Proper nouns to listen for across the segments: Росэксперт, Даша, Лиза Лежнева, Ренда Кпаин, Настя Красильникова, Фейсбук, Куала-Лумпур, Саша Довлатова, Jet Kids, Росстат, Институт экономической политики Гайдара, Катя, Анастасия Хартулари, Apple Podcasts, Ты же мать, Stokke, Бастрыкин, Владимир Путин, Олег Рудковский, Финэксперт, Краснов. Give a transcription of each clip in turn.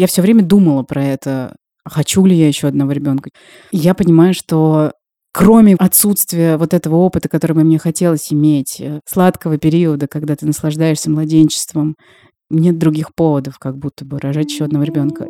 Я все время думала про это. Хочу ли я еще одного ребенка? И я понимаю, что кроме отсутствия вот этого опыта, который бы мне хотелось иметь, сладкого периода, когда ты наслаждаешься младенчеством, нет других поводов, как будто бы рожать еще одного ребенка.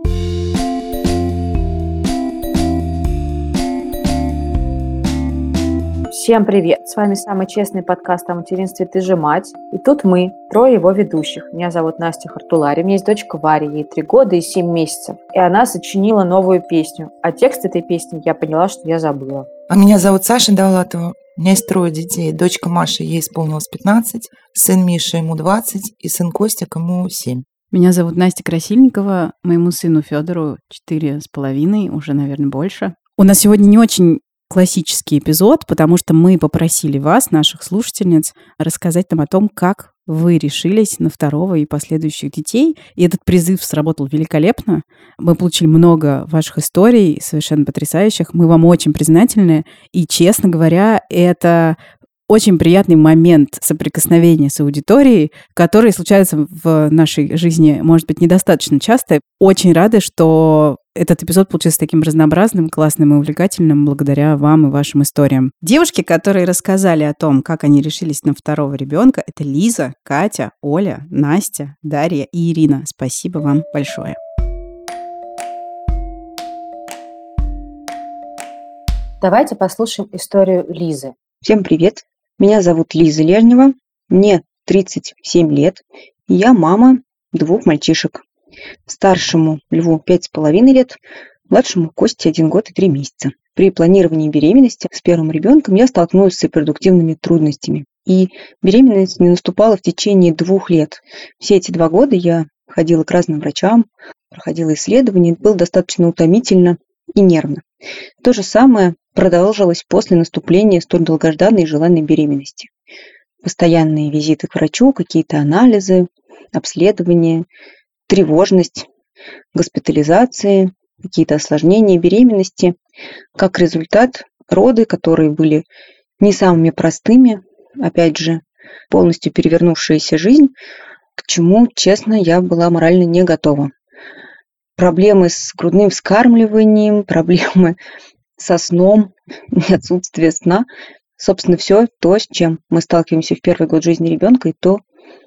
Всем привет! С вами самый честный подкаст о материнстве «Ты же мать». И тут мы, трое его ведущих. Меня зовут Настя Хартулари, у меня есть дочка Варя, ей 3 года и 7 месяцев. И она сочинила новую песню. А текст этой песни я поняла, что я забыла. А меня зовут Саша Довлатова, у меня есть 3 детей. Дочка Маша, ей исполнилось 15, сын Миша, ему 20, и сын Костик, ему 7. Меня зовут Настя Красильникова, моему сыну Федору 4,5, уже, наверное, больше. У нас сегодня не очень классический эпизод, потому что мы попросили вас, наших слушательниц, рассказать нам о том, как вы решились на 2-го и последующих детей. И этот призыв сработал великолепно. Мы получили много ваших историй, совершенно потрясающих. Мы вам очень признательны. И, честно говоря, это очень приятный момент соприкосновения с аудиторией, который случается в нашей жизни, может быть, недостаточно часто. Очень рада, что этот эпизод получился таким разнообразным, классным и увлекательным благодаря вам и вашим историям. Девушки, которые рассказали о том, как они решились на 2-го ребенка, это Лиза, Катя, Оля, Настя, Дарья и Ирина. Спасибо вам большое. Давайте послушаем историю Лизы. Всем привет. Меня зовут Лиза Лежнева, мне 37 лет, и я мама 2 мальчишек. Старшему Льву 5,5 лет, младшему Косте 1 год и 3 месяца. При планировании беременности с первым ребенком я столкнулась с репродуктивными трудностями, и беременность не наступала в течение 2 лет. Все эти 2 года я ходила к разным врачам, проходила исследования, было достаточно утомительно и нервно. То же самое продолжилось после наступления столь долгожданной и желанной беременности. Постоянные визиты к врачу, какие-то анализы, обследования, тревожность, госпитализации, какие-то осложнения беременности. Как результат, роды, которые были не самыми простыми, опять же, полностью перевернувшаяся жизнь, к чему, честно, я была морально не готова. Проблемы с грудным вскармливанием, проблемы со сном, отсутствие сна. Собственно, все то, с чем мы сталкиваемся в 1-й год жизни ребенка, и то,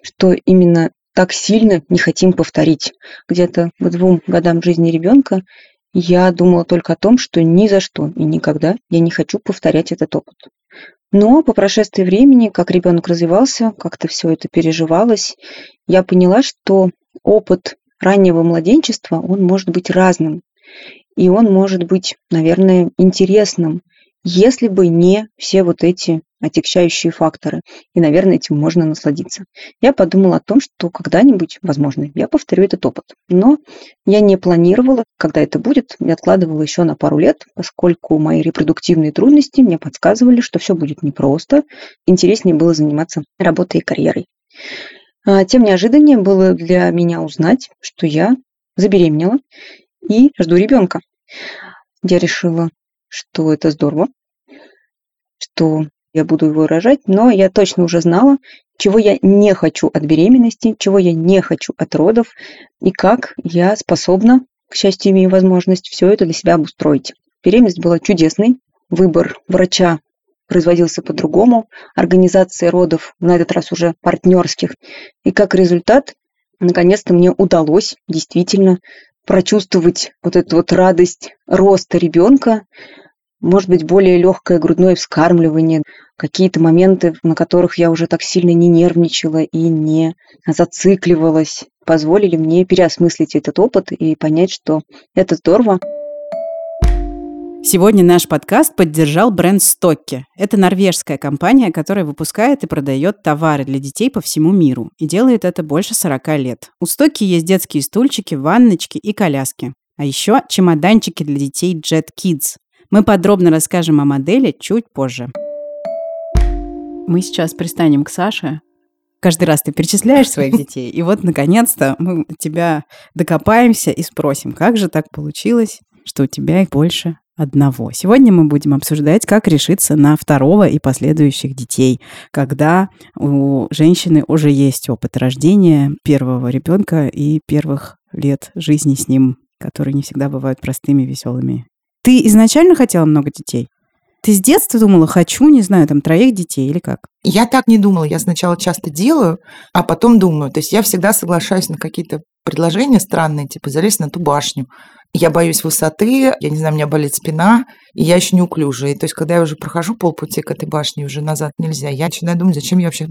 что именно так сильно не хотим повторить. Где-то к 2 годам жизни ребенка я думала только о том, что ни за что и никогда я не хочу повторять этот опыт. Но по прошествии времени, как ребенок развивался, как-то все это переживалось, я поняла, что опыт раннего младенчества, он может быть разным. И он может быть, наверное, интересным, если бы не все вот эти отягчающие факторы. И, наверное, этим можно насладиться. Я подумала о том, что когда-нибудь, возможно, я повторю этот опыт. Но я не планировала, когда это будет, я откладывала еще на пару лет, поскольку мои репродуктивные трудности мне подсказывали, что все будет непросто. Интереснее было заниматься работой и карьерой. Тем неожиданнее было для меня узнать, что я забеременела и жду ребенка. Я решила, что это здорово, что я буду его рожать, но я точно уже знала, чего я не хочу от беременности, чего я не хочу от родов и как я способна, к счастью, имею возможность все это для себя обустроить. Беременность была чудесной, выбор врача производился по-другому, организация родов, на этот раз уже партнерских. И как результат, наконец-то мне удалось действительно прочувствовать вот эту вот радость роста ребенка, может быть, более легкое грудное вскармливание, какие-то моменты, на которых я уже так сильно не нервничала и не зацикливалась, позволили мне переосмыслить этот опыт и понять, что это здорово. Сегодня наш подкаст поддержал бренд «Стоkke». Это норвежская компания, которая выпускает и продает товары для детей по всему миру. И делает это больше 40 лет. У «Стоkke» есть детские стульчики, ванночки и коляски. А еще чемоданчики для детей Jet Kids. Мы подробно расскажем о модели чуть позже. Мы сейчас пристанем к Саше. Каждый раз ты перечисляешь своих детей. И вот, наконец-то, мы тебя докопаемся и спросим, как же так получилось, что у тебя их больше одного. Сегодня мы будем обсуждать, как решиться на 2-го и последующих детей, когда у женщины уже есть опыт рождения 1-го ребенка и первых лет жизни с ним, которые не всегда бывают простыми, веселыми. Ты изначально хотела много детей? Ты с детства думала, хочу, не знаю, там, 3 детей или как? Я так не думала. Я сначала часто делаю, а потом думаю. То есть я всегда соглашаюсь на какие-то предложения странные, типа залезть на ту башню. Я боюсь высоты, я не знаю, у меня болит спина, и я еще неуклюжая. И то есть когда я уже прохожу полпути к этой башне, уже назад нельзя, я начинаю думать, зачем я вообще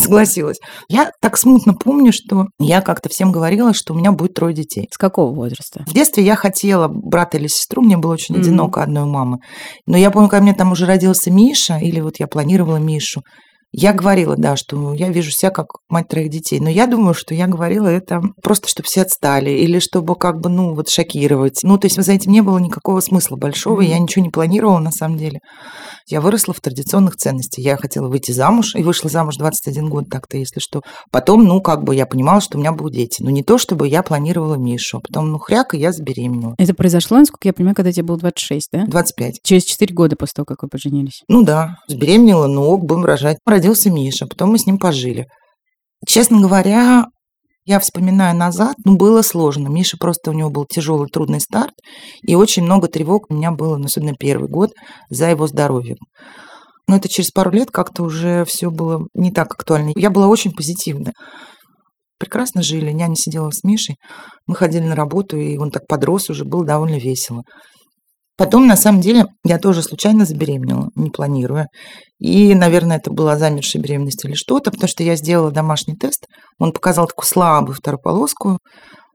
согласилась. Я так смутно помню, что я как-то всем говорила, что у меня будет 3 детей. С какого возраста? В детстве я хотела брата или сестру, мне было очень одиноко одной мамы. Но я помню, когда мне там уже родился Миша, или вот я планировала Мишу, я говорила, да, что я вижу себя как мать 3 детей. Но я думаю, что я говорила это просто, чтобы все отстали или чтобы как бы, ну, вот шокировать. Ну, то есть за этим не было никакого смысла большого. Я ничего не планировала на самом деле. Я выросла в традиционных ценностях. Я хотела выйти замуж и вышла замуж 21 год так-то, если что. Потом, ну, как бы я понимала, что у меня будут дети. Но не то, чтобы я планировала Мишу. Потом, ну, хряк, и я забеременела. Это произошло, насколько я понимаю, когда тебе было 26, да? 25. Через 4 года после того, как вы поженились? Ну, да. Забеременела, но будем рожать. Родился Миша, потом мы с ним пожили. Честно говоря, я вспоминаю назад, ну, было сложно. Миша просто, у него был тяжелый, трудный старт, и очень много тревог у меня было, особенно первый год, за его здоровьем. Но это через пару лет как-то уже все было не так актуально. Я была очень позитивна. Прекрасно жили, няня сидела с Мишей, мы ходили на работу, и он так подрос уже, было довольно весело. Потом, на самом деле, я тоже случайно забеременела, не планируя. И, наверное, это была замершая беременность или что-то, потому что я сделала домашний тест. Он показал такую слабую вторую полоску.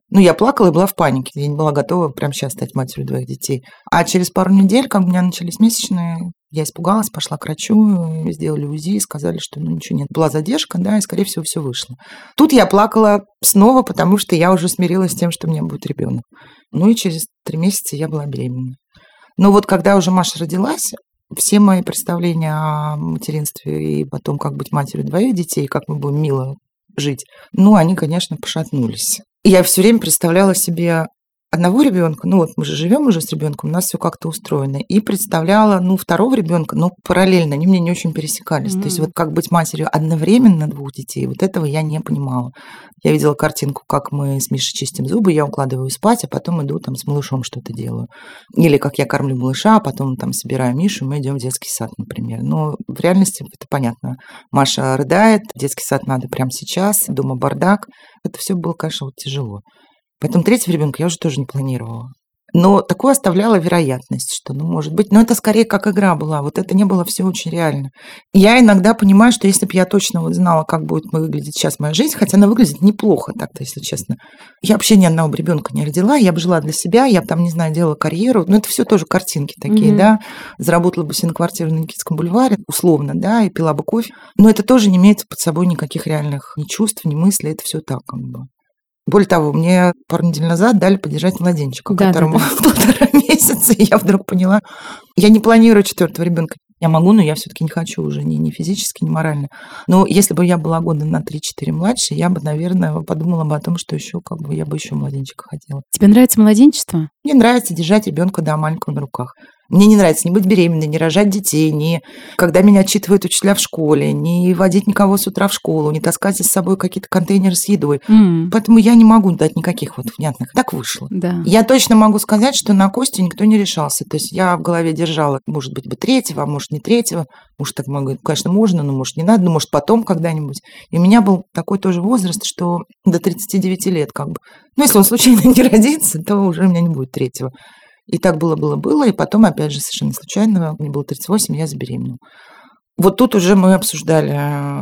Ну, я плакала и была в панике. Я не была готова прямо сейчас стать матерью 2 детей. А через пару недель, как у меня начались месячные, я испугалась, пошла к врачу, сделали УЗИ, сказали, что ну, ничего нет. Была задержка, да, и, скорее всего, все вышло. Тут я плакала снова, потому что я уже смирилась с тем, что у меня будет ребенок. Ну, и через 3 месяца я была беременна. Но вот когда уже Маша родилась, все мои представления о материнстве и о том, как быть матерью 2 детей, как мы будем мило жить, ну, они, конечно, пошатнулись. И я все время представляла себе одного ребенка, ну вот мы же живем уже с ребенком, у нас все как-то устроено, и представляла, ну, второго ребенка, но параллельно, они мне не очень пересекались. То есть вот как быть матерью одновременно 2 детей, вот этого я не понимала. Я видела картинку, как мы с Мишей чистим зубы, я укладываю спать, а потом иду там с малышом что-то делаю. Или как я кормлю малыша, а потом там собираю Мишу, мы идем в детский сад, например. Но в реальности это понятно. Маша рыдает, детский сад надо прямо сейчас, дома бардак. Это все было, конечно, вот тяжело. Поэтому 3-го ребенка я уже тоже не планировала. Но такое оставляла вероятность, что, ну, может быть. Но это скорее как игра была. Вот это не было все очень реально. Я иногда понимаю, что если бы я точно вот знала, как будет выглядеть сейчас моя жизнь, хотя она выглядит неплохо так-то, если честно. Я вообще ни одного ребенка не родила, я бы жила для себя, я бы там, не знаю, делала карьеру. Но это все тоже картинки такие, да. Заработала бы себе на квартиру на Никитском бульваре, условно, да, и пила бы кофе. Но это тоже не имеет под собой никаких реальных ни чувств, ни мыслей. Это все так как бы. Более того, мне пару недель назад дали подержать младенчика, которому 1,5 месяца, и я вдруг поняла, я не планирую 4-го ребенка. Я могу, но я все-таки не хочу уже ни физически, ни морально. Но если бы я была года на 3-4 младше, я бы, наверное, подумала бы о том, что еще как бы я бы еще младенчика хотела. Тебе нравится младенчество? Мне нравится держать ребенка до маленького на руках. Мне не нравится не быть беременной, не рожать детей, не когда меня отчитывают учителя в школе, не водить никого с утра в школу, не таскать с собой какие-то контейнеры с едой. Поэтому я не могу дать никаких вот внятных. Так вышло. Да. Я точно могу сказать, что на Костю никто не решался. То есть я в голове держала, может быть, бы 3-го, а может, не 3-го. Может, так могу, конечно, можно, но может, не надо, но может, потом когда-нибудь. И у меня был такой тоже возраст, что до 39 лет как бы. Ну, если он случайно не родится, то уже у меня не будет 3-го. И так было, и потом, опять же, совершенно случайно, мне было 38, я забеременела. Вот тут уже мы обсуждали,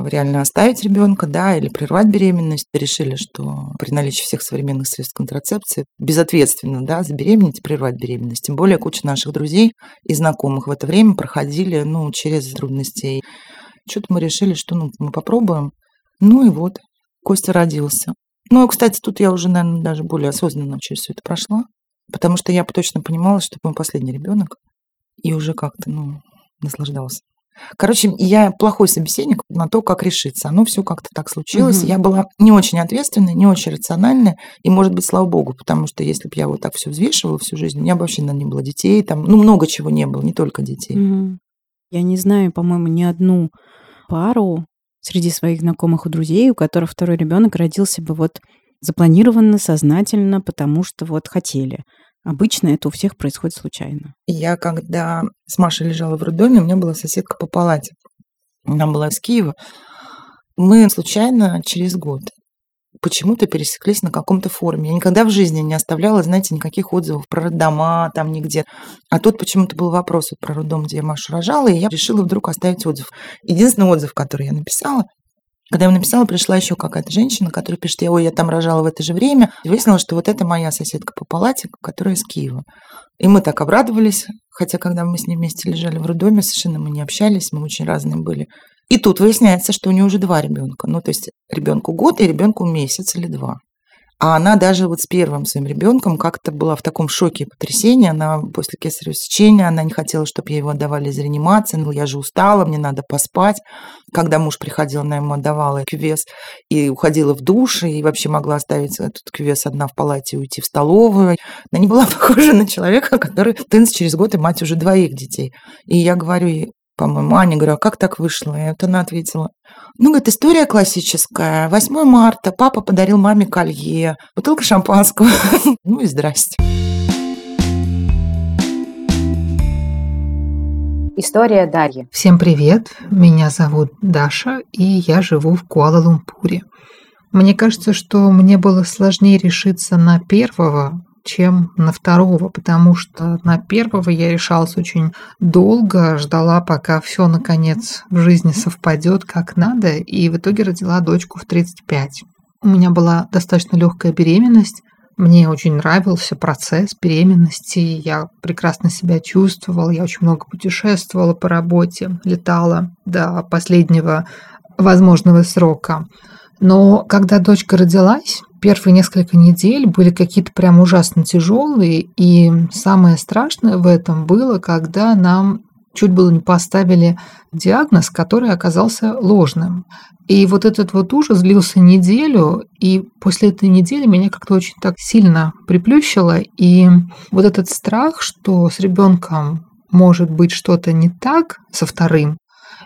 реально оставить ребенка, да, или прервать беременность. Решили, что при наличии всех современных средств контрацепции безответственно, да, забеременеть и прервать беременность. Тем более куча наших друзей и знакомых в это время проходили, ну, через трудности. Что-то мы решили, что, ну, мы попробуем. Ну и вот, Костя родился. Ну, кстати, тут я уже, наверное, даже более осознанно через все это прошла. Потому что я точно понимала, что это мой последний ребенок, и уже как-то, ну, наслаждалась. Короче, я плохой собеседник на то, как решиться. Оно все как-то так случилось. Я была не очень ответственная, не очень рациональная, и, может быть, слава богу, потому что если бы я вот так все взвешивала всю жизнь, у меня вообще, наверное, не было детей, там, ну, много чего не было, не только детей. Я не знаю, по-моему, ни одну пару среди своих знакомых и друзей, у которых 2-й ребенок родился бы вот запланированно, сознательно, потому что вот хотели. Обычно это у всех происходит случайно. Я когда с Машей лежала в роддоме, у меня была соседка по палате. Она была из Киева. Мы случайно через год почему-то пересеклись на каком-то форуме. Я никогда в жизни не оставляла, знаете, никаких отзывов про роддома там нигде. А тут почему-то был вопрос про роддом, где я Машу рожала, и я решила вдруг оставить отзыв. Единственный отзыв, который я написала, когда я написала, пришла еще какая-то женщина, которая пишет, я там рожала в это же время. И выяснилось, что вот это моя соседка по палате, которая из Киева. И мы так обрадовались, хотя когда мы с ней вместе лежали в роддоме, совершенно мы не общались, мы очень разные были. И тут выясняется, что у нее уже 2 ребенка. Ну, то есть ребенку год и ребенку месяц или 2. А она даже вот с первым своим ребенком как-то была в таком шоке и потрясении. Она после кесарево сечения, она не хотела, чтобы ей его отдавали из реанимации. Ну, я же устала, мне надо поспать. Когда муж приходил, она ему отдавала кювес и уходила в душ, и вообще могла оставить этот кювес одна в палате и уйти в столовую. Она не была похожа на человека, который тынц через год и мать уже 2 детей. И я говорю ей, по-моему, Аня, говорю, а как так вышло? И вот она ответила. Ну, говорит, история классическая. 8 марта папа подарил маме колье, бутылка шампанского. Ну и здрасте. История Дарьи. Всем привет. Меня зовут Даша, и я живу в Куала-Лумпуре. Мне кажется, что мне было сложнее решиться на первого, чем на второго, потому что на первого я решалась очень долго, ждала, пока все наконец в жизни совпадет как надо, и в итоге родила дочку в 35. У меня была достаточно легкая беременность, мне очень нравился процесс беременности, я прекрасно себя чувствовала, я очень много путешествовала по работе, летала до последнего возможного срока. Но когда дочка родилась, первые несколько недель были какие-то прям ужасно тяжелые, и самое страшное в этом было, когда нам чуть было не поставили диагноз, который оказался ложным. И вот этот вот ужас длился неделю, и после этой недели меня как-то очень так сильно приплющило, и вот этот страх, что с ребенком может быть что-то не так, со вторым,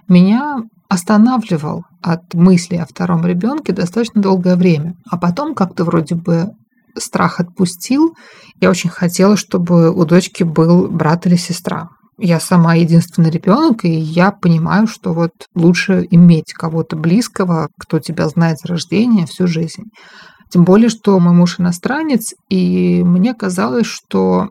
меня останавливал от мысли о втором ребенке достаточно долгое время. А потом как-то вроде бы страх отпустил. Я очень хотела, чтобы у дочки был брат или сестра. Я сама единственный ребенок, и я понимаю, что вот лучше иметь кого-то близкого, кто тебя знает с рождения всю жизнь. Тем более, что мой муж иностранец, и мне казалось, что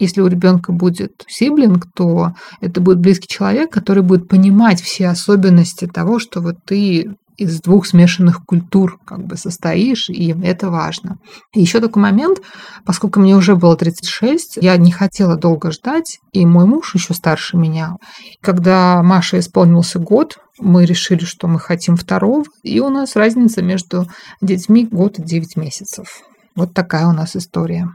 если у ребенка будет сиблинг, то это будет близкий человек, который будет понимать все особенности того, что вот ты из 2 смешанных культур как бы состоишь, и это важно. И еще такой момент, поскольку мне уже было 36, я не хотела долго ждать, и мой муж еще старше меня. Когда Маше исполнился год, мы решили, что мы хотим второго, и у нас разница между детьми 1 год и 9 месяцев. Вот такая у нас история.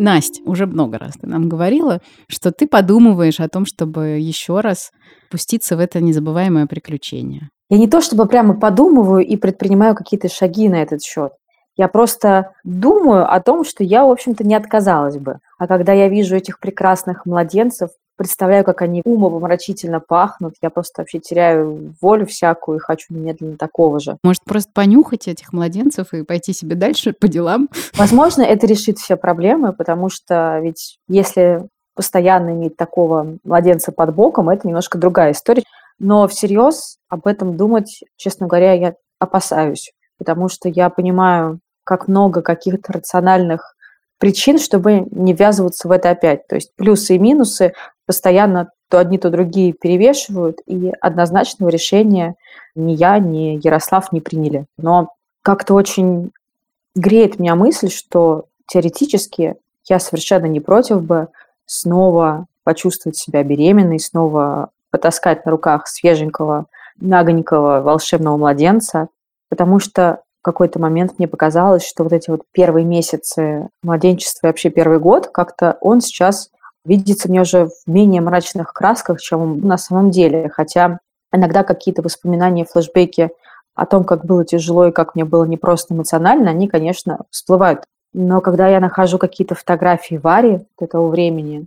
Настя, уже много раз ты нам говорила, что ты подумываешь о том, чтобы еще раз пуститься в это незабываемое приключение. Я не то чтобы прямо подумываю и предпринимаю какие-то шаги на этот счет. Я просто думаю о том, что я, в общем-то, не отказалась бы. А когда я вижу этих прекрасных младенцев, представляю, как они умопомрачительно пахнут, я просто вообще теряю волю всякую и хочу немедленно такого же. Может, просто понюхать этих младенцев и пойти себе дальше по делам? Возможно, это решит все проблемы, потому что ведь если постоянно иметь такого младенца под боком, это немножко другая история. Но всерьез об этом думать, честно говоря, я опасаюсь, потому что я понимаю, как много каких-то рациональных причин, чтобы не ввязываться в это опять. То есть плюсы и минусы постоянно то одни, то другие перевешивают, и однозначного решения ни я, ни Ярослав не приняли. Но как-то очень греет меня мысль, что теоретически я совершенно не против бы снова почувствовать себя беременной, снова потаскать на руках свеженького, нагонького, волшебного младенца, потому что в какой-то момент мне показалось, что вот эти вот первые месяцы младенчества и вообще первый год, как-то он сейчас видится мне уже в менее мрачных красках, чем на самом деле. Хотя иногда какие-то воспоминания, флешбеки о том, как было тяжело и как мне было непросто эмоционально, они, конечно, всплывают. Но когда я нахожу какие-то фотографии Вари этого времени,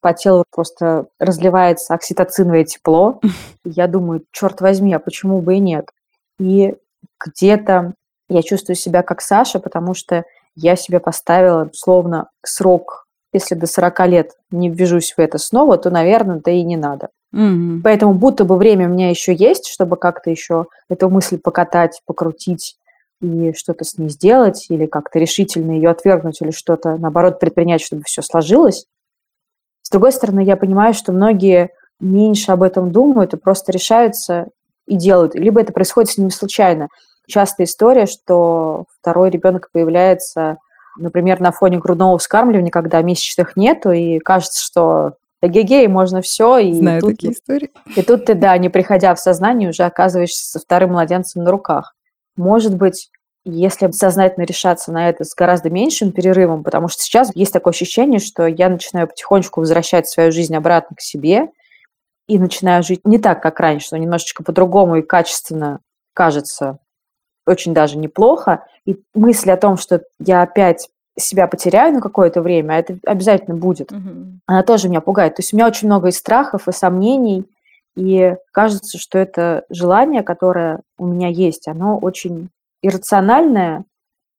по телу просто разливается окситоциновое тепло. Я думаю, черт возьми, а почему бы и нет? И где-то Я чувствую себя как Саша, потому что я себе поставила, условно, срок, если до 40 лет не ввяжусь в это снова, то, наверное, да и не надо. Mm-hmm. Поэтому будто бы время у меня еще есть, чтобы как-то еще эту мысль покатать, покрутить и что-то с ней сделать, или как-то решительно ее отвергнуть, или что-то, наоборот, предпринять, чтобы все сложилось. С другой стороны, я понимаю, что многие меньше об этом думают и просто решаются и делают. Либо это происходит с ними случайно. Частая история, что второй ребенок появляется, например, на фоне грудного вскармливания, когда месячных нету, и кажется, что эгегей, можно все. И знаю тут, такие истории. И тут ты, да, не приходя в сознание, уже оказываешься со вторым младенцем на руках. Может быть, если сознательно решаться на это с гораздо меньшим перерывом, потому что сейчас есть такое ощущение, что я начинаю потихонечку возвращать свою жизнь обратно к себе и начинаю жить не так, как раньше, но немножечко по-другому и качественно, кажется, очень даже неплохо. И мысль о том, что я опять себя потеряю на какое-то время, а это обязательно будет, она тоже меня пугает. То есть у меня очень много и страхов, и сомнений, и кажется, что это желание, которое у меня есть, оно очень иррациональное,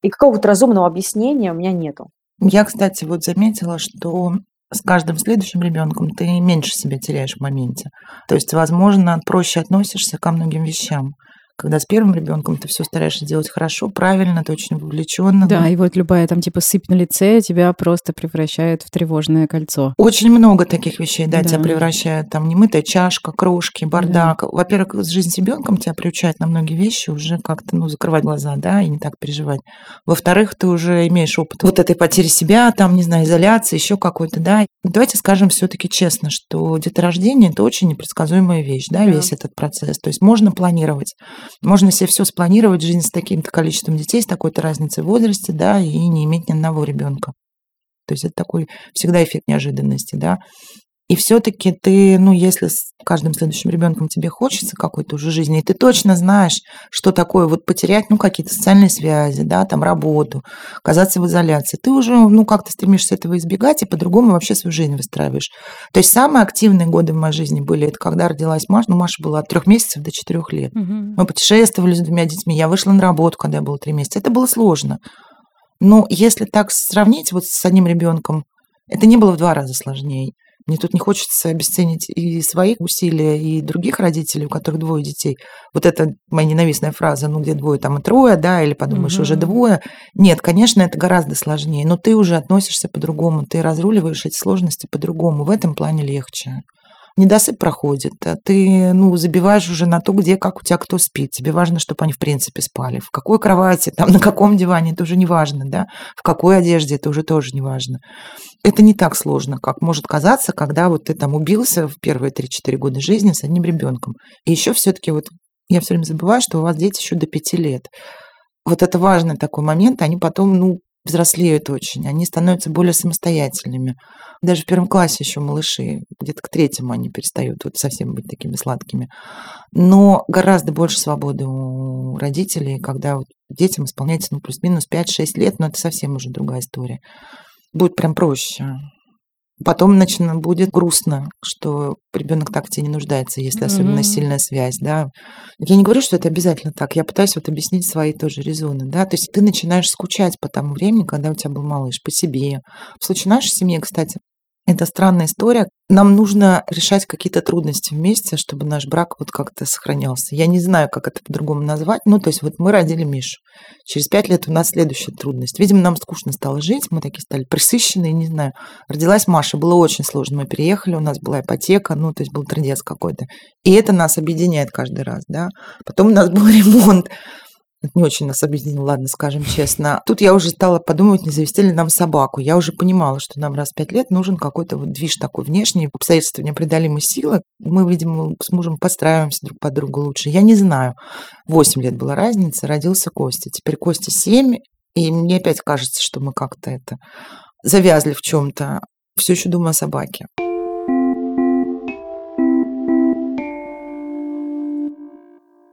и какого-то разумного объяснения у меня нету. Я, кстати, вот заметила, что с каждым следующим ребенком ты меньше себя теряешь в моменте. То есть, возможно, проще относишься ко многим вещам. Когда с первым ребенком ты все стараешься делать хорошо, правильно, ты очень вовлечённа. Да, и вот любая там типа сыпь на лице тебя просто превращает в тревожное кольцо. Очень много таких вещей, да, тебя превращают там немытая чашка, крошки, бардак. Да. Во-первых, жизнь с ребенком тебя приучает на многие вещи уже как-то, закрывать глаза, да, и не так переживать. Во-вторых, ты уже имеешь опыт вот этой потери себя, там, не знаю, изоляции, еще какой-то, да. Давайте скажем все-таки честно, что деторождение – это очень непредсказуемая вещь, да, весь этот процесс. То есть можно планировать. Можно себе все спланировать, жизнь с таким-то количеством детей, с такой-то разницей в возрасте, да, и не иметь ни одного ребенка. То есть это такой всегда эффект неожиданности, да. И все-таки ты, если с каждым следующим ребенком тебе хочется какой-то уже жизни, и ты точно знаешь, что такое вот потерять, какие-то социальные связи, да, там работу, оказаться в изоляции, ты уже, как-то стремишься этого избегать и по-другому вообще свою жизнь выстраиваешь. То есть самые активные годы в моей жизни были, это когда родилась Маша, Маша была от 3 месяцев до 4 лет. Угу. Мы путешествовали с 2 детьми, я вышла на работу, когда я была 3 месяца. Это было сложно. Но если так сравнить вот с одним ребенком, это не было в 2 раза сложнее. Мне тут не хочется обесценить и своих усилий, и других родителей, у которых 2 детей. Вот это моя ненавистная фраза, где 2, там и 3, да, или подумаешь, уже 2. Нет, конечно, это гораздо сложнее, но ты уже относишься по-другому, ты разруливаешь эти сложности по-другому, в этом плане легче. Недосып проходит, а ты, забиваешь уже на то, где, как у тебя кто спит. Тебе важно, чтобы они в принципе спали. В какой кровати, там, на каком диване, это уже не важно, да? В какой одежде, это уже тоже не важно. Это не так сложно, как может казаться, когда вот ты там убился в первые 3-4 года жизни с одним ребенком. И еще все-таки вот я все время забываю, что у вас дети еще до 5 лет. Вот это важный такой момент, они потом, взрослеют очень, они становятся более самостоятельными. Даже в 1 классе еще малыши, где-то к 3-му они перестают вот совсем быть такими сладкими. Но гораздо больше свободы у родителей, когда вот детям исполняется плюс-минус 5-6 лет, но это совсем уже другая история. Будет прям проще. Потом будет грустно, что ребенок так в тебе не нуждается, если особенно сильная связь, да. Я не говорю, что это обязательно так. Я пытаюсь объяснить свои тоже резоны, да. То есть ты начинаешь скучать по тому времени, когда у тебя был малыш, по себе. В случае нашей семьи, кстати, это странная история. Нам нужно решать какие-то трудности вместе, чтобы наш брак вот как-то сохранялся. Я не знаю, как это по-другому назвать. То есть вот мы родили Мишу. Через 5 лет у нас следующая трудность. Видимо, нам скучно стало жить, мы такие стали пресыщенные, не знаю. Родилась Маша, было очень сложно. Мы переехали, у нас была ипотека, то есть был трындец какой-то. И это нас объединяет каждый раз, да. Потом у нас был ремонт. Это не очень нас объединило, ладно, скажем честно. Тут я уже стала подумывать, не завести ли нам собаку. Я уже понимала, что нам раз в 5 лет нужен какой-то вот движ такой внешний. Обстоятельства непреодолимой силы. Мы, видимо, с мужем подстраиваемся друг под друга лучше. Я не знаю. 8 лет была разница, родился Костя. Теперь Косте 7, и мне опять кажется, что мы как-то это завязли в чем-то. Все еще думаю о собаке.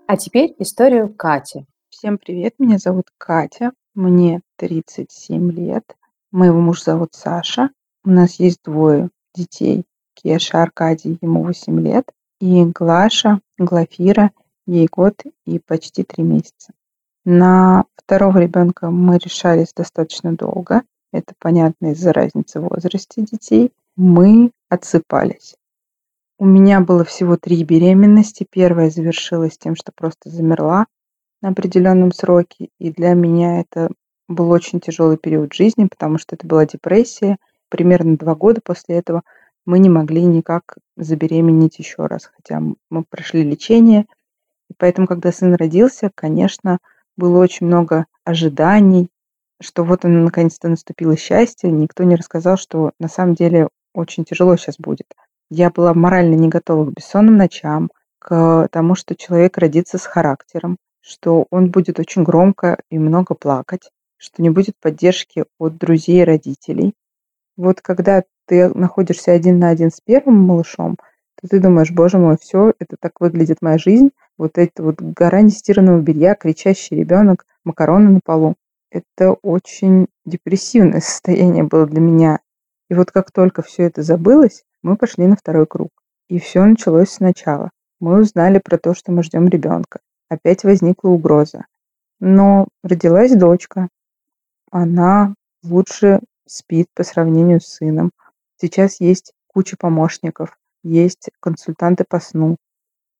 А теперь историю Кати. Всем привет, меня зовут Катя, мне 37 лет, моего мужа зовут Саша, у нас есть 2 детей, Кеша, Аркадий, ему 8 лет, и Глаша, Глафира, ей год и почти 3 месяца. На второго ребенка мы решались достаточно долго. Это понятно из-за разницы в возрасте детей. Мы отсыпались. У меня было всего 3 беременности. Первая завершилась тем, что просто замерла на определенном сроке. И для меня это был очень тяжелый период жизни, потому что это была депрессия. Примерно 2 года после этого мы не могли никак забеременеть еще раз, хотя мы прошли лечение. И поэтому, когда сын родился, конечно, было очень много ожиданий, что вот оно наконец-то наступило счастье. Никто не рассказал, что на самом деле очень тяжело сейчас будет. Я была морально не готова к бессонным ночам, к тому, что человек родится с характером, что он будет очень громко и много плакать, что не будет поддержки от друзей и родителей. Вот когда ты находишься один на один с первым малышом, то ты думаешь, боже мой, все, это так выглядит моя жизнь. Вот эта вот гора нестиранного белья, кричащий ребенок, макароны на полу. Это очень депрессивное состояние было для меня. И вот как только все это забылось, мы пошли на второй круг. И все началось сначала. Мы узнали про то, что мы ждем ребенка. Опять возникла угроза. Но родилась дочка. Она лучше спит по сравнению с сыном. Сейчас есть куча помощников. Есть консультанты по сну,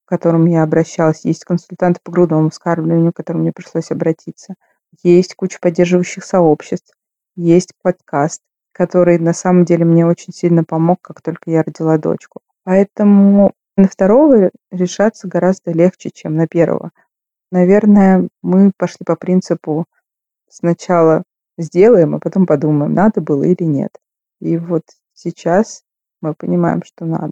к которым я обращалась. Есть консультанты по грудному вскармливанию, к которым мне пришлось обратиться. Есть куча поддерживающих сообществ. Есть подкаст, который на самом деле мне очень сильно помог, как только я родила дочку. Поэтому на второго решаться гораздо легче, чем на первого. Наверное, мы пошли по принципу сначала сделаем, а потом подумаем, надо было или нет. И вот сейчас мы понимаем, что надо.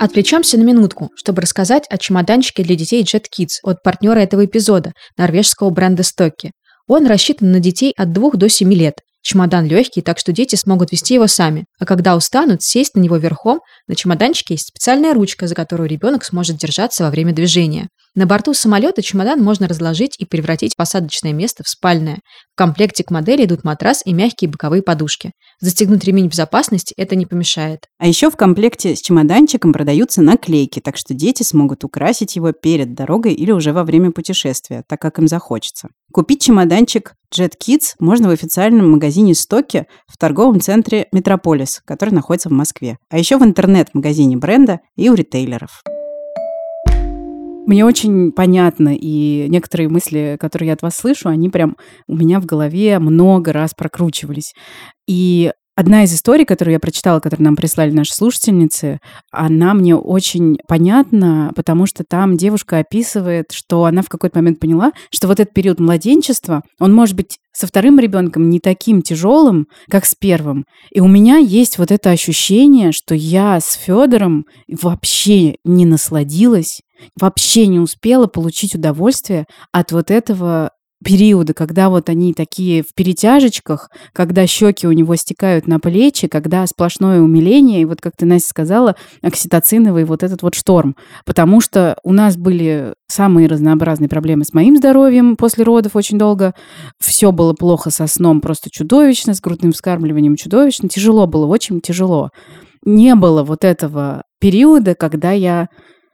Отвлечемся на минутку, чтобы рассказать о чемоданчике для детей Jet Kids от партнера этого эпизода, норвежского бренда Stokke. Он рассчитан на детей от 2 до 7 лет. Чемодан легкий, так что дети смогут вести его сами. А когда устанут, сесть на него верхом, на чемоданчике есть специальная ручка, за которую ребенок сможет держаться во время движения. На борту самолета чемодан можно разложить и превратить посадочное место в спальное. В комплекте к модели идут матрас и мягкие боковые подушки. Застегнуть ремень безопасности это не помешает. А еще в комплекте с чемоданчиком продаются наклейки, так что дети смогут украсить его перед дорогой или уже во время путешествия, так как им захочется. Купить чемоданчик Jet Kids можно в официальном магазине Stokke в торговом центре Метрополис, который находится в Москве. А еще в интернет-магазине бренда и у ритейлеров. Мне очень понятно, и некоторые мысли, которые я от вас слышу, они прям у меня в голове много раз прокручивались. И одна из историй, которую я прочитала, которую нам прислали наши слушательницы, она мне очень понятна, потому что там девушка описывает, что она в какой-то момент поняла, что вот этот период младенчества, он может быть со вторым ребенком не таким тяжелым, как с первым. И у меня есть вот это ощущение, что я с Федором вообще не насладилась, вообще не успела получить удовольствие от вот этого периода, когда вот они такие в перетяжечках, когда щеки у него стекают на плечи, когда сплошное умиление, и вот, как ты, Настя, сказала, окситоциновый вот этот вот шторм. Потому что у нас были самые разнообразные проблемы с моим здоровьем после родов очень долго. Все было плохо со сном, просто чудовищно, с грудным вскармливанием чудовищно. Тяжело было, очень тяжело. Не было вот этого периода, когда я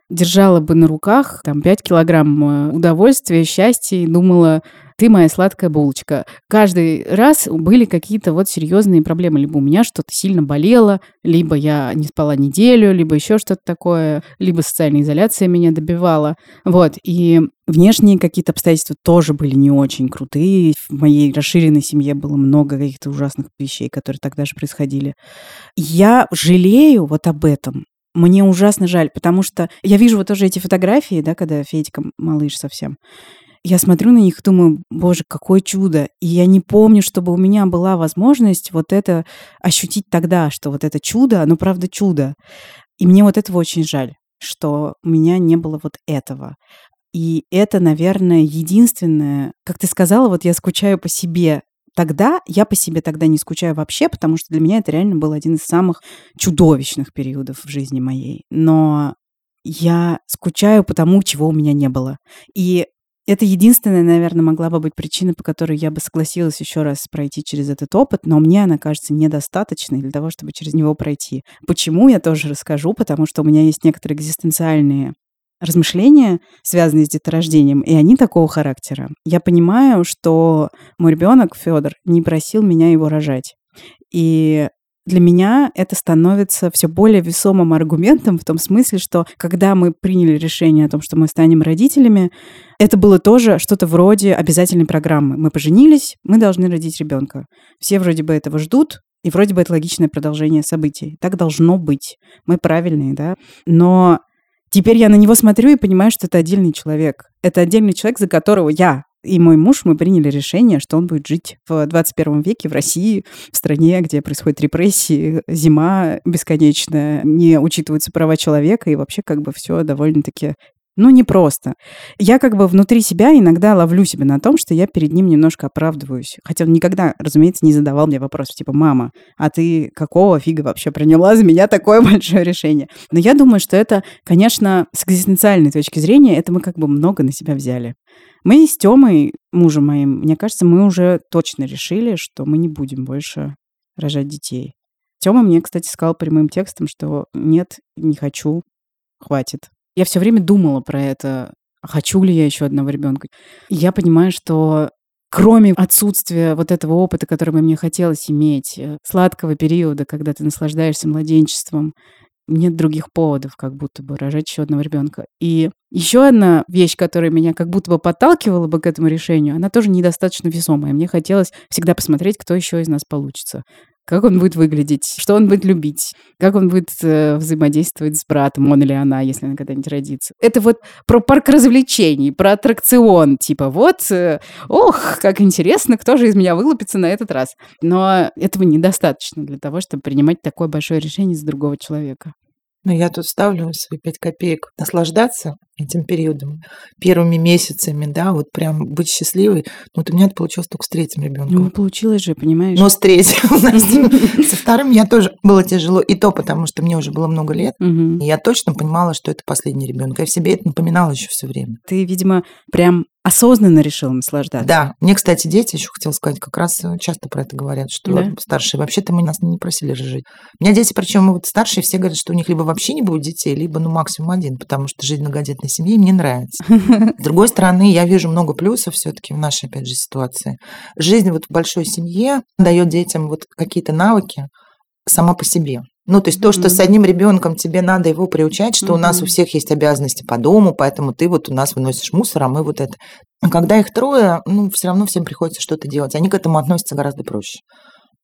держала бы на руках там, 5 килограмм удовольствия, счастья и думала, ты моя сладкая булочка. Каждый раз были какие-то вот серьезные проблемы. Либо у меня что-то сильно болело, либо я не спала неделю, либо еще что-то такое, либо социальная изоляция меня добивала. Вот. И внешние какие-то обстоятельства тоже были не очень крутые. В моей расширенной семье было много каких-то ужасных вещей, которые тогда же происходили. Я жалею вот об этом. Мне ужасно жаль, потому что я вижу вот тоже эти фотографии, да, когда Федька малыш совсем. Я смотрю на них и думаю, боже, какое чудо. И я не помню, чтобы у меня была возможность вот это ощутить тогда, что вот это чудо, оно правда чудо. И мне вот этого очень жаль, что у меня не было вот этого. И это, наверное, единственное, как ты сказала, вот я скучаю по себе. Тогда я по себе тогда не скучаю вообще, потому что для меня это реально был один из самых чудовищных периодов в жизни моей. Но я скучаю по тому, чего у меня не было. И это единственная, наверное, могла бы быть причина, по которой я бы согласилась еще раз пройти через этот опыт, но мне она кажется недостаточной для того, чтобы через него пройти. Почему, я тоже расскажу, потому что у меня есть некоторые экзистенциальные размышления, связанные с деторождением, и они такого характера. Я понимаю, что мой ребенок Федор не просил меня его рожать. И для меня это становится все более весомым аргументом в том смысле, что когда мы приняли решение о том, что мы станем родителями, это было тоже что-то вроде обязательной программы. Мы поженились, мы должны родить ребенка. Все вроде бы этого ждут, и вроде бы это логичное продолжение событий. Так должно быть. Мы правильные, да? Но теперь я на него смотрю и понимаю, что это отдельный человек. Это отдельный человек, за которого я и мой муж, мы приняли решение, что он будет жить в 21 веке в России, в стране, где происходят репрессии, зима бесконечная, не учитываются права человека, и вообще как бы все довольно-таки, непросто. Я как бы внутри себя иногда ловлю себя на том, что я перед ним немножко оправдываюсь. Хотя он никогда, разумеется, не задавал мне вопросов типа «Мама, а ты какого фига вообще приняла за меня такое большое решение?» Но я думаю, что это, конечно, с экзистенциальной точки зрения, это мы как бы много на себя взяли. Мы с Тёмой, мужем моим, мне кажется, мы уже точно решили, что мы не будем больше рожать детей. Тёма мне, кстати, сказал прямым текстом, что нет, не хочу, хватит. Я все время думала про это, хочу ли я еще одного ребенка. И я понимаю, что кроме отсутствия вот этого опыта, который бы мне хотелось иметь, сладкого периода, когда ты наслаждаешься младенчеством, нет других поводов, как будто бы, рожать еще одного ребенка. И еще одна вещь, которая меня как будто бы подталкивала бы к этому решению, она тоже недостаточно весомая. Мне хотелось всегда посмотреть, кто еще из нас получится. Как он будет выглядеть, что он будет любить, как он будет взаимодействовать с братом, он или она, если она когда-нибудь родится. Это вот про парк развлечений, про аттракцион. Типа вот, как интересно, кто же из меня вылупится на этот раз. Но этого недостаточно для того, чтобы принимать такое большое решение за другого человека. Но я тут ставлю свои 5 копеек. Наслаждаться этим периодом, первыми месяцами, да, вот прям быть счастливой. Но вот у меня это получилось только с третьим ребенком. Ну, получилось же, понимаешь. Но с третьим, Настя. Со вторым я тоже было тяжело. И то, потому что мне уже было много лет. И я точно понимала, что это последний ребенок. Я в себе это напоминала еще все время. Ты, видимо, прям осознанно решила наслаждаться. Да. Мне, кстати, дети, еще хотела сказать, как раз часто про это говорят, что да. Старшие. Вообще-то мы нас не просили жить. У меня дети, причем вот старшие, все говорят, что у них либо вообще не будет детей, либо максимум один, потому что жить в многодетной семье мне нравится. С другой стороны, я вижу много плюсов все-таки в нашей, опять же, ситуации. Жизнь вот в большой семье дает детям вот какие-то навыки сама по себе. То есть то, что с одним ребенком тебе надо его приучать, что у нас у всех есть обязанности по дому, поэтому ты вот у нас выносишь мусор, а мы вот это. А когда их трое, все равно всем приходится что-то делать. Они к этому относятся гораздо проще.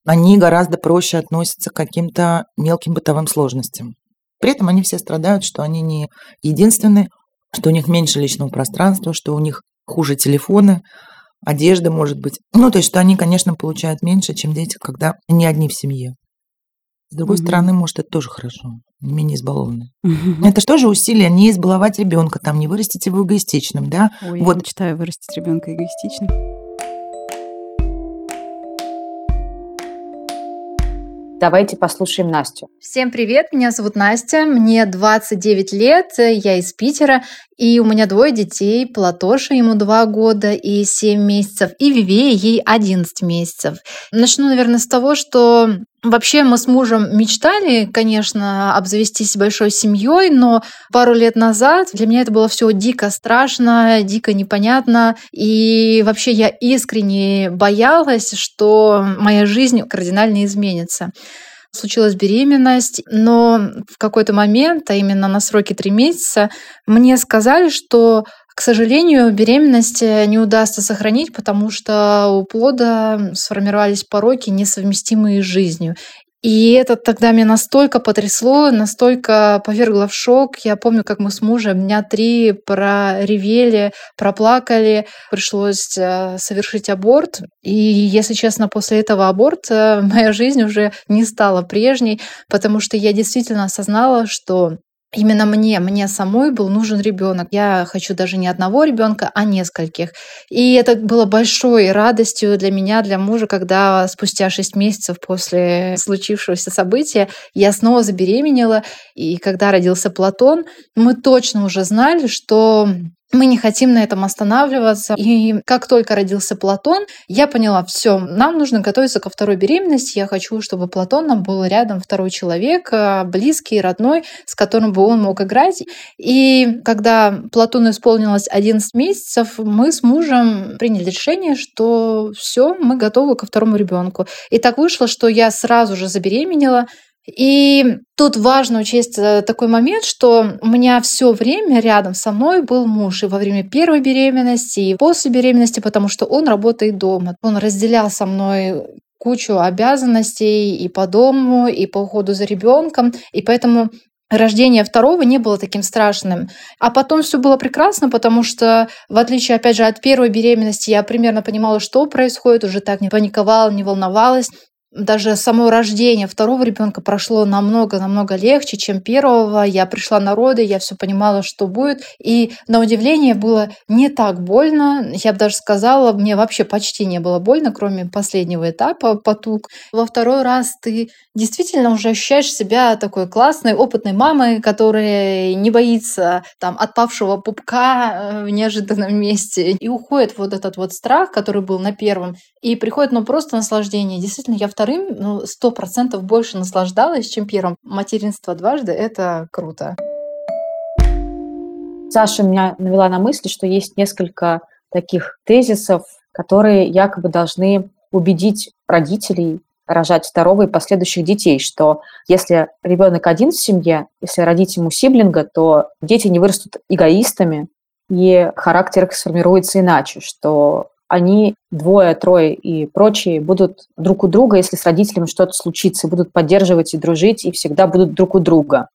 Они гораздо проще относятся к каким-то мелким бытовым сложностям. При этом они все страдают, что они не единственные, что у них меньше личного пространства, что у них хуже телефоны, одежда, может быть. То есть что они, конечно, получают меньше, чем дети, когда они одни в семье. С другой стороны, может, это тоже хорошо, менее избалованные. Это же тоже усилие не избаловать ребенка, там не вырастить его эгоистичным, да? Ой, вот. Я мечтаю вырастить ребенка эгоистичным. Давайте послушаем Настю. Всем привет, меня зовут Настя, мне 29 лет, я из Питера, и у меня 2 детей, Платоша, ему 2 года и 7 месяцев, и Вивея, ей 11 месяцев. Начну, наверное, с того, что вообще мы с мужем мечтали, конечно, обзавестись большой семьей, но пару лет назад для меня это было все дико страшно, дико непонятно, и вообще я искренне боялась, что моя жизнь кардинально изменится. Случилась беременность, но в какой-то момент, а именно на сроке 3 месяца, мне сказали, что, к сожалению, беременность не удастся сохранить, потому что у плода сформировались пороки, несовместимые с жизнью. И это тогда меня настолько потрясло, настолько повергло в шок. Я помню, как мы с мужем дня 3 проревели, проплакали. Пришлось совершить аборт. И, если честно, после этого аборта моя жизнь уже не стала прежней, потому что я действительно осознала, что именно мне самой был нужен ребенок. Я хочу даже не одного ребенка, а нескольких. И это было большой радостью для меня, для мужа, когда спустя 6 месяцев после случившегося события я снова забеременела. И когда родился Платон, мы точно уже знали, что Мы не хотим на этом останавливаться. И как только родился Платон, я поняла, все, нам нужно готовиться ко второй беременности. Я хочу, чтобы Платон нам был рядом, второй человек, близкий, родной, с которым бы он мог играть. И когда Платону исполнилось 11 месяцев, мы с мужем приняли решение, что все, мы готовы ко второму ребенку. И так вышло, что я сразу же забеременела. И тут важно учесть такой момент, что у меня все время рядом со мной был муж и во время первой беременности, и после беременности, потому что он работает дома. Он разделял со мной кучу обязанностей и по дому, и по уходу за ребенком, и поэтому рождение второго не было таким страшным. А потом все было прекрасно, потому что, в отличие, опять же, от первой беременности, я примерно понимала, что происходит, уже так не паниковала, не волновалась. Даже само рождение второго ребенка прошло намного легче, чем первого. Я пришла на роды, я все понимала, что будет. И на удивление было не так больно. Я бы даже сказала, мне вообще почти не было больно, кроме последнего этапа потуг. Во второй раз ты действительно уже ощущаешь себя такой классной, опытной мамой, которая не боится там отпавшего пупка в неожиданном месте. И уходит вот этот вот страх, который был на первом. И приходит, просто наслаждение. Действительно, я вторым, 100% больше наслаждалась, чем первым. Материнство дважды — это круто. Саша меня навела на мысль, что есть несколько таких тезисов, которые якобы должны убедить родителей рожать второго и последующих детей, что если ребенок один в семье, если родить ему сиблинга, то дети не вырастут эгоистами, и характер их сформируется иначе, что они двое, трое и прочие будут друг у друга, если с родителями что-то случится, будут поддерживать и дружить, и всегда будут друг у друга.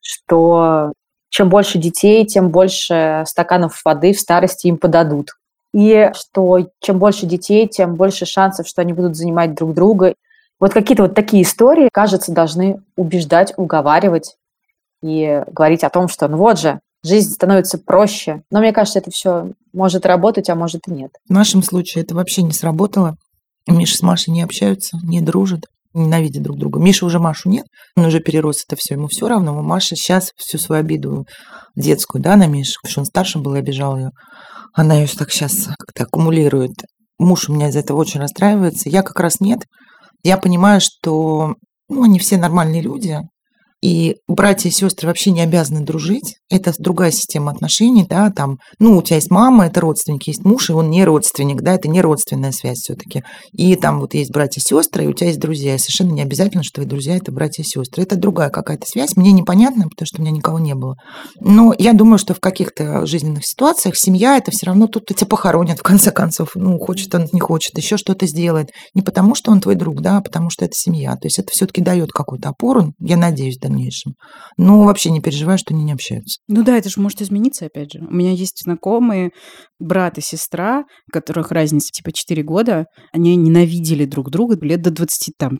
Что чем больше детей, тем больше стаканов воды в старости им подадут. И что чем больше детей, тем больше шансов, что они будут занимать друг друга. Вот какие-то вот такие истории, кажется, должны убеждать, уговаривать и говорить о том, что жизнь становится проще. Но мне кажется, это все может работать, а может и нет. В нашем случае это вообще не сработало. Миша с Машей не общаются, не дружат, ненавидят друг друга. Миша уже Машу нет, он уже перерос это все, ему все равно. Маша сейчас всю свою обиду детскую, на Мишу, потому что он старше был и обижал ее. Она ее так сейчас как-то аккумулирует. Муж у меня из-за этого очень расстраивается. Я как раз нет. Я понимаю, что они все нормальные люди. И братья и сестры вообще не обязаны дружить. Это другая система отношений, у тебя есть мама, это родственники, есть муж, и он не родственник, это не родственная связь все-таки. И там вот есть братья и сестры, и у тебя есть друзья. И совершенно не обязательно, что твои друзья — это братья и сестры. Это другая какая-то связь. Мне непонятно, потому что у меня никого не было. Но я думаю, что в каких-то жизненных ситуациях семья — это все равно тот, кто тебя похоронит, в конце концов. Хочет он, не хочет, еще что-то сделает. Не потому, что он твой друг, а потому что это семья. То есть это все-таки дает какую-то опору, я надеюсь, дальнейшем. Но вообще не переживай, что они не общаются. Это же может измениться, опять же. У меня есть знакомые, брат и сестра, у которых разница 4 года. Они ненавидели друг друга лет до 25.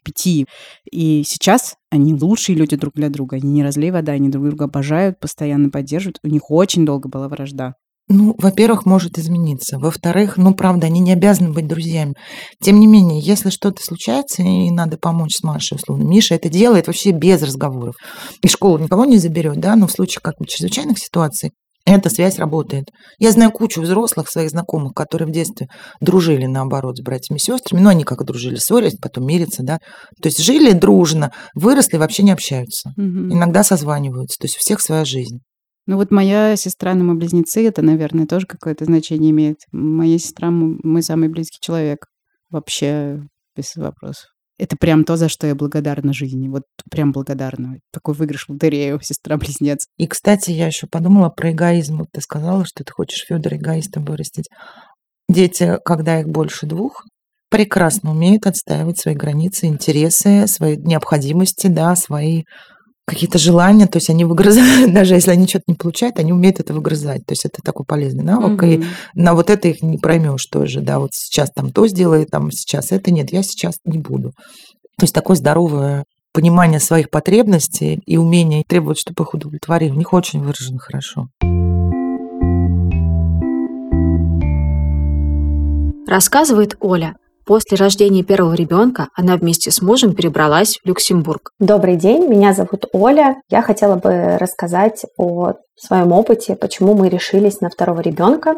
И сейчас они лучшие люди друг для друга. Они не разлей вода, они друг друга обожают, постоянно поддерживают. У них очень долго была вражда. Во-первых, может измениться. Во-вторых, правда, они не обязаны быть друзьями. Тем не менее, если что-то случается, и надо помочь с Машей, условно. Миша это делает вообще без разговоров. И школу никого не заберет, но в случае как бы чрезвычайных ситуаций эта связь работает. Я знаю кучу взрослых своих знакомых, которые в детстве дружили, наоборот, с братьями и сестрами. Они как дружили, ссорились, потом мирятся, То есть жили дружно, выросли, вообще не общаются. Угу. Иногда созваниваются. То есть у всех своя жизнь. Моя сестра, мы близнецы, это, наверное, тоже какое-то значение имеет. Моя сестра, мой самый близкий человек. Вообще без вопросов. Это прям то, за что я благодарна жизни. Прям благодарна. Такой выигрыш в лотерею, сестра-близнец. И, кстати, я еще подумала про эгоизм. Ты сказала, что ты хочешь Фёдора эгоистом вырастить. Дети, когда их больше 2, прекрасно умеют отстаивать свои границы, интересы, свои необходимости, свои какие-то желания, то есть они выгрызают, даже если они что-то не получают, они умеют это выгрызать, то есть это такой полезный навык, и на это их не проймешь тоже, сейчас то сделай, сейчас это, нет, я сейчас не буду. То есть такое здоровое понимание своих потребностей и умение требовать, чтобы их удовлетворили, у них очень выражено хорошо. Рассказывает Оля. После рождения первого ребенка она вместе с мужем перебралась в Люксембург. Добрый день, меня зовут Оля. Я хотела бы рассказать о своем опыте, почему мы решились на второго ребенка.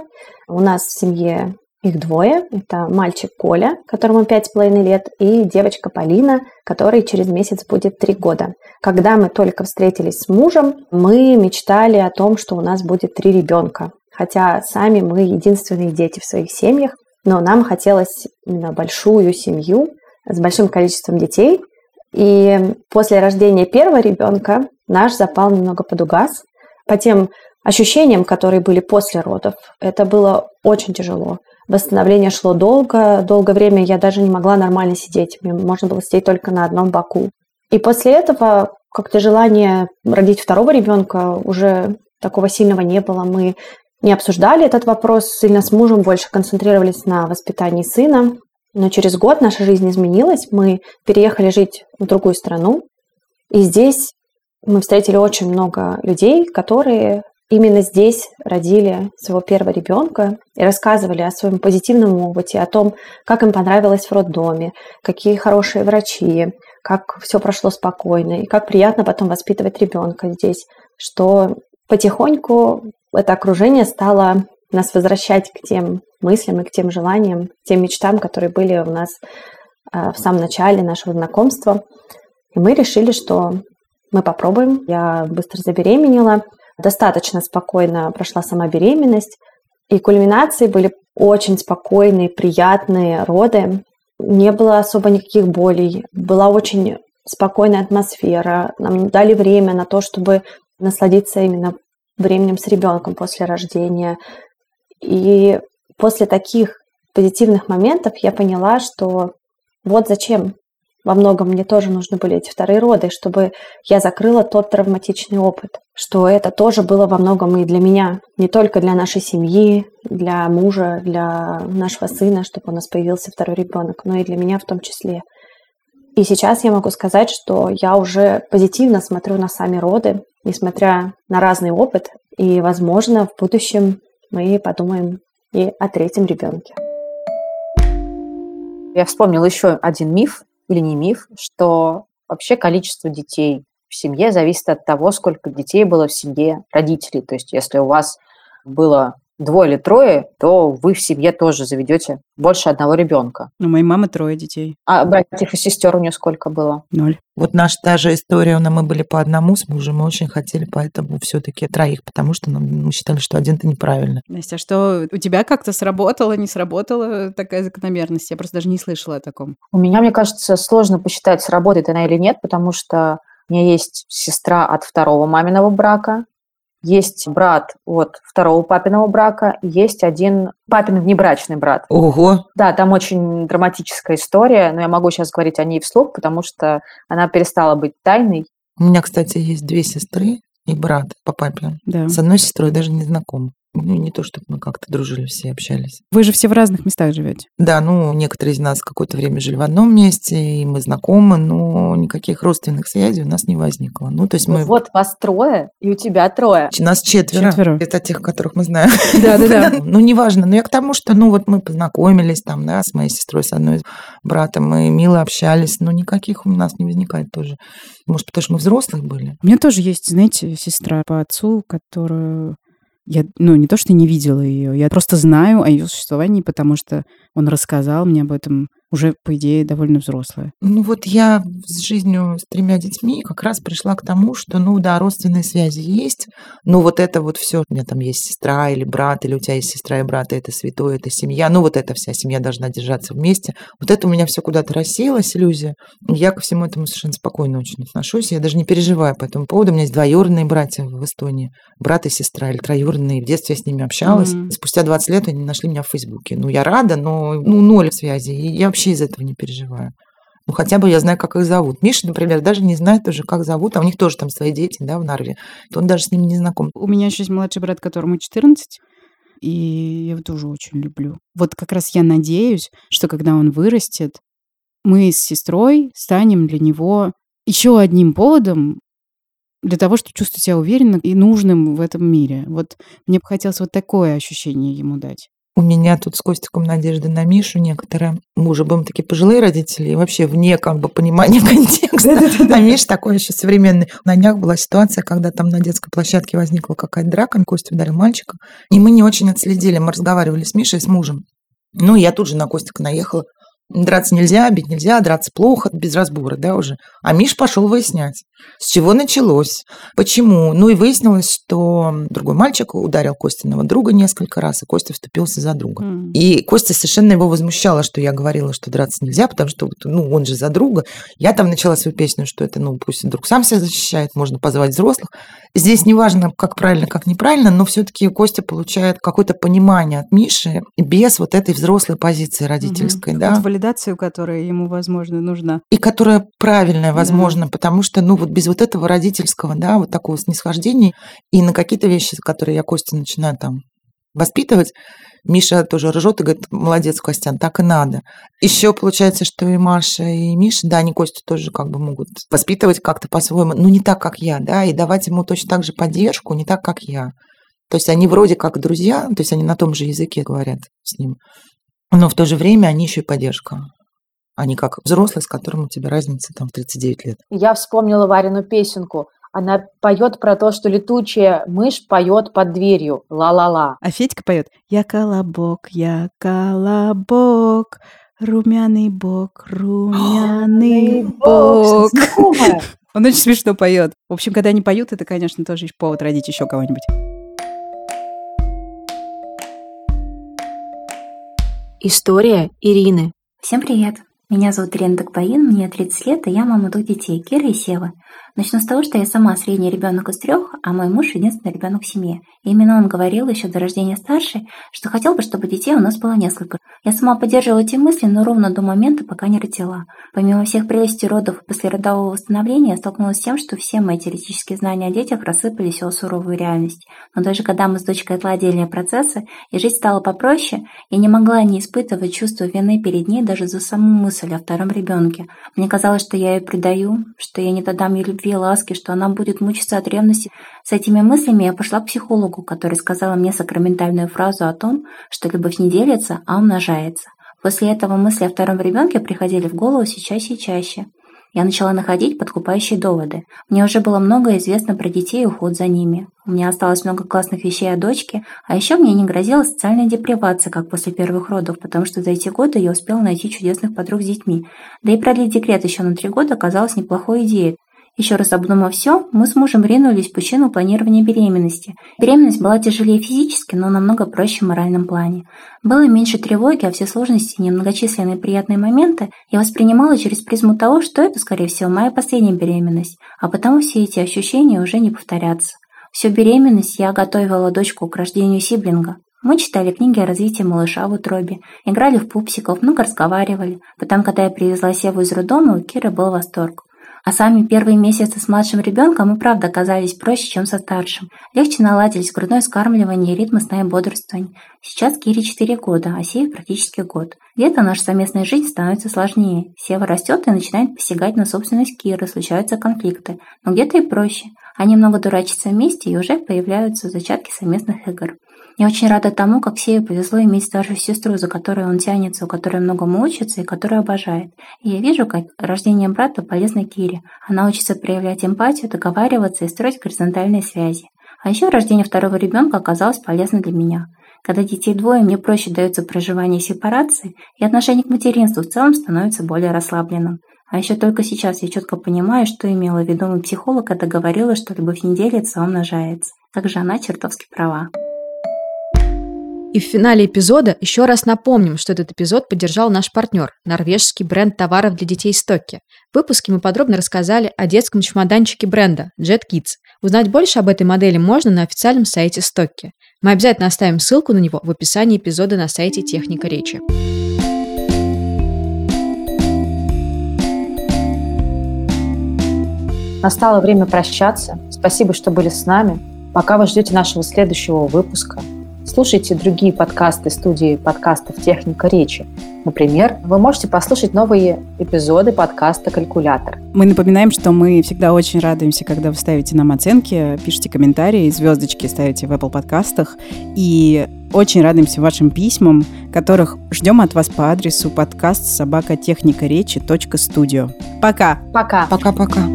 У нас в семье их двое. Это мальчик Коля, которому 5,5 лет, и девочка Полина, которой через месяц будет 3 года. Когда мы только встретились с мужем, мы мечтали о том, что у нас будет 3 ребенка. Хотя сами мы единственные дети в своих семьях, но нам хотелось именно большую семью с большим количеством детей. И после рождения первого ребенка наш запал немного подугас. По тем ощущениям, которые были после родов, это было очень тяжело. Восстановление шло долго. Долгое время я даже не могла нормально сидеть. Мне можно было сидеть только на одном боку. И после этого как-то желание родить второго ребенка уже такого сильного не было. Мы не обсуждали этот вопрос сильно с мужем, больше концентрировались на воспитании сына. Но через год наша жизнь изменилась. Мы переехали жить в другую страну. И здесь мы встретили очень много людей, которые именно здесь родили своего первого ребенка и рассказывали о своем позитивном опыте, о том, как им понравилось в роддоме, какие хорошие врачи, как все прошло спокойно и как приятно потом воспитывать ребенка здесь, что потихоньку это окружение стало нас возвращать к тем мыслям и к тем желаниям, к тем мечтам, которые были у нас в самом начале нашего знакомства. И мы решили, что мы попробуем. Я быстро забеременела. Достаточно спокойно прошла сама беременность, и кульминацией были очень спокойные, приятные роды. Не было особо никаких болей, была очень спокойная атмосфера. Нам дали время на то, чтобы насладиться именно временем с ребенком после рождения. И после таких позитивных моментов я поняла, что вот зачем. Во многом мне тоже нужны были эти вторые роды, чтобы я закрыла тот травматичный опыт, что это тоже было во многом и для меня, не только для нашей семьи, для мужа, для нашего сына, чтобы у нас появился второй ребенок, но и для меня в том числе. И сейчас я могу сказать, что я уже позитивно смотрю на сами роды, несмотря на разный опыт, и, возможно, в будущем мы подумаем и о третьем ребенке. Я вспомнила еще один миф, или не миф, что вообще количество детей в семье зависит от того, сколько детей было в семье родителей. То есть если у вас было 2 или 3, то вы в семье тоже заведете больше 1 ребенка. У моей мамы 3 детей. А братьев и сестер у нее сколько было? 0. Вот наша та же история, мы были по 1 с мужем, мы очень хотели поэтому все-таки 3, потому что мы считали, что 1-то неправильно. Настя, а что у тебя как-то сработало, не сработала такая закономерность? Я просто даже не слышала о таком. У меня, мне кажется, сложно посчитать, сработает она или нет, потому что у меня есть сестра от 2 маминого брака, есть брат от 2 папиного брака, есть 1 папин внебрачный брат. Ого! Да, там очень драматическая история, но я могу сейчас говорить о ней вслух, потому что она перестала быть тайной. У меня, кстати, есть 2 сестры и брат по папе. Да. С одной сестрой даже не знакома. Ну, не то, чтобы мы как-то дружили все, общались. Вы же все в разных местах живете. Да, некоторые из нас какое-то время жили в одном месте, и мы знакомы, но никаких родственных связей у нас не возникло. То есть мы... Вот вас 3, и у тебя 3. Нас 4. Это тех, которых мы знаем. Да. Неважно. Но я к тому, что, вот мы познакомились там, да, с моей сестрой, с одной братом, мы мило общались, но никаких у нас не возникает тоже. Может, потому что мы взрослых были. У меня тоже есть, знаете, сестра по отцу, которую... Я, не то, что не видела ее, я просто знаю о ее существовании, потому что он рассказал мне об этом уже, по идее, довольно взрослая. Я с жизнью с 3 детьми как раз пришла к тому, что, родственные связи есть, но это все, у меня там есть сестра или брат, или у тебя есть сестра и брат, и это святое, это семья, эта вся семья должна держаться вместе. Это у меня все куда-то рассеялась, иллюзия. Я ко всему этому совершенно спокойно очень отношусь, я даже не переживаю по этому поводу. У меня есть 2 братья в Эстонии, брат и сестра, или 3. В детстве я с ними общалась. Mm-hmm. Спустя 20 лет они нашли меня в Фейсбуке. Я рада, но 0 связи. И я вообще из этого не переживаю. Хотя бы я знаю, как их зовут. Миша, например, даже не знает уже, как зовут. А у них тоже там свои дети, да, в Нарве. Он даже с ними не знаком. У меня еще есть младший брат, которому 14. И я его тоже очень люблю. Как раз я надеюсь, что когда он вырастет, мы с сестрой станем для него еще одним поводом для того, чтобы чувствовать себя уверенно и нужным в этом мире. Мне бы хотелось такое ощущение ему дать. У меня тут с Костиком надежды на Мишу некоторые. Мы уже будем такие пожилые родители, и вообще вне как бы понимания контекста. А Миша такой еще современный. На днях была ситуация, когда там на детской площадке возникла какая-то драка, Костя ударил мальчика, и мы не очень отследили. Мы разговаривали с Мишей, с мужем. Ну, я тут же на Костика наехала. Драться нельзя, бить нельзя, драться плохо, без разбора, да, уже. А Миш пошел выяснять, с чего началось, почему. Ну и выяснилось, что другой мальчик ударил Костиного друга несколько раз, и Костя вступился за друга. И Костя совершенно его возмущало, что я говорила, что драться нельзя, потому что, ну, он же за друга. Я там начала свою песню, что это, ну, пусть друг сам себя защищает, можно позвать взрослых. Здесь неважно, как правильно, как неправильно, но все-таки Костя получает какое-то понимание от Миши без вот этой взрослой позиции родительской, да. Валидацию, которая ему, возможно, нужна. И которая правильная, возможно, потому что, ну, вот без вот этого родительского, да, вот такого снисхождения и на какие-то вещи, которые я Костя начинаю там воспитывать, Миша тоже ржет и говорит: молодец, Костян, так и надо. Еще получается, что и Маша, и Миша, да, они Костю тоже как бы могут воспитывать как-то по-своему, но не так, как я, да, и давать ему точно так же поддержку, не так, как я. То есть они вроде как друзья, то есть они на том же языке говорят с ним, но в то же время они еще и поддержка. Они как взрослые, с которым у тебя разница там в 39 лет. Я вспомнила Варину песенку. Она поет про то, что летучая мышь поет под дверью. Ла-ла-ла. А Федька поет: я колобок, румяный бок, румяный бок. Он очень смешно поет. В общем, когда они поют, это, конечно, тоже повод родить еще кого-нибудь. История Ирины. Всем привет! Меня зовут Ренда Кпаин, мне 30 лет, и я мама двух детей, Киры и Севы. Начну с того, что я сама средний ребенок из трех, а мой муж единственный ребенок в семье. И именно он говорил еще до рождения старшей, что хотел бы, чтобы детей у нас было несколько. Я сама поддерживала эти мысли, но ровно до момента, пока не родила. Помимо всех прелестей родов и послеродового восстановления, я столкнулась с тем, что все мои теоретические знания о детях рассыпались о суровую реальность. Но даже когда мы с дочкой отладили процессы, и жизнь стала попроще, я не могла не испытывать чувство вины перед ней даже за саму мысль о втором ребенке. Мне казалось, что я ее предаю, что я не додам ей любви и ласки, что она будет мучиться от ревности. С этими мыслями я пошла к психологу, который сказала мне сакраментальную фразу о том, что любовь не делится, а умножается. После этого мысли о втором ребенке приходили в голову все чаще и чаще. Я начала находить подкупающие доводы. Мне уже было много известно про детей и уход за ними. У меня осталось много классных вещей о дочке, а еще мне не грозила социальная депривация, как после первых родов, потому что за эти годы я успела найти чудесных подруг с детьми. Да и продлить декрет еще на 3 года оказалось неплохой идеей. Еще раз обдумав все, мы с мужем ринулись в пучину планирования беременности. Беременность была тяжелее физически, но намного проще в моральном плане. Было меньше тревоги, а все сложности и немногочисленные приятные моменты я воспринимала через призму того, что это, скорее всего, моя последняя беременность, а потому все эти ощущения уже не повторятся. Всю беременность я готовила дочку к рождению сиблинга. Мы читали книги о развитии малыша в утробе, играли в пупсиков, много разговаривали. Потом, когда я привезла Севу из роддома, у Киры был восторг. А сами первые месяцы с младшим ребенком и правда оказались проще, чем со старшим. Легче наладились грудное вскармливание и ритмы сна и бодрствования. Сейчас Кире 4 года, а Севе практически год. Где-то наша совместная жизнь становится сложнее. Сева растет и начинает посягать на собственность Киры, случаются конфликты. Но где-то и проще. Они много дурачатся вместе, и уже появляются зачатки совместных игр. Я очень рада тому, как Севе повезло иметь старшую сестру, за которой он тянется, у которой многому учится и которую обожает. И я вижу, как рождение брата полезно Кире. Она учится проявлять эмпатию, договариваться и строить горизонтальные связи. А еще рождение второго ребенка оказалось полезно для меня. Когда детей двое, мне проще дается проживание сепарации, и отношение к материнству в целом становится более расслабленным. А еще только сейчас я четко понимаю, что имела в виду мой психолог, когда говорила, что любовь не делится, а умножается. Также она чертовски права. И в финале эпизода еще раз напомним, что этот эпизод поддержал наш партнер – норвежский бренд товаров для детей Stokke. В выпуске мы подробно рассказали о детском чемоданчике бренда Jet Kids. Узнать больше об этой модели можно на официальном сайте Stokke. Мы обязательно оставим ссылку на него в описании эпизода на сайте «Техника речи». Настало время прощаться. Спасибо, что были с нами. Пока вы ждете нашего следующего выпуска, Слушайте другие подкасты студии подкастов «Техника речи». Например, вы можете послушать новые эпизоды подкаста «Калькулятор». Мы напоминаем, что мы всегда очень радуемся, когда вы ставите нам оценки, пишите комментарии, звездочки ставите в Apple подкастах. И очень радуемся вашим письмам, которых ждем от вас по адресу подкаст@техникаречи.студио. Пока! Пока! Пока-пока!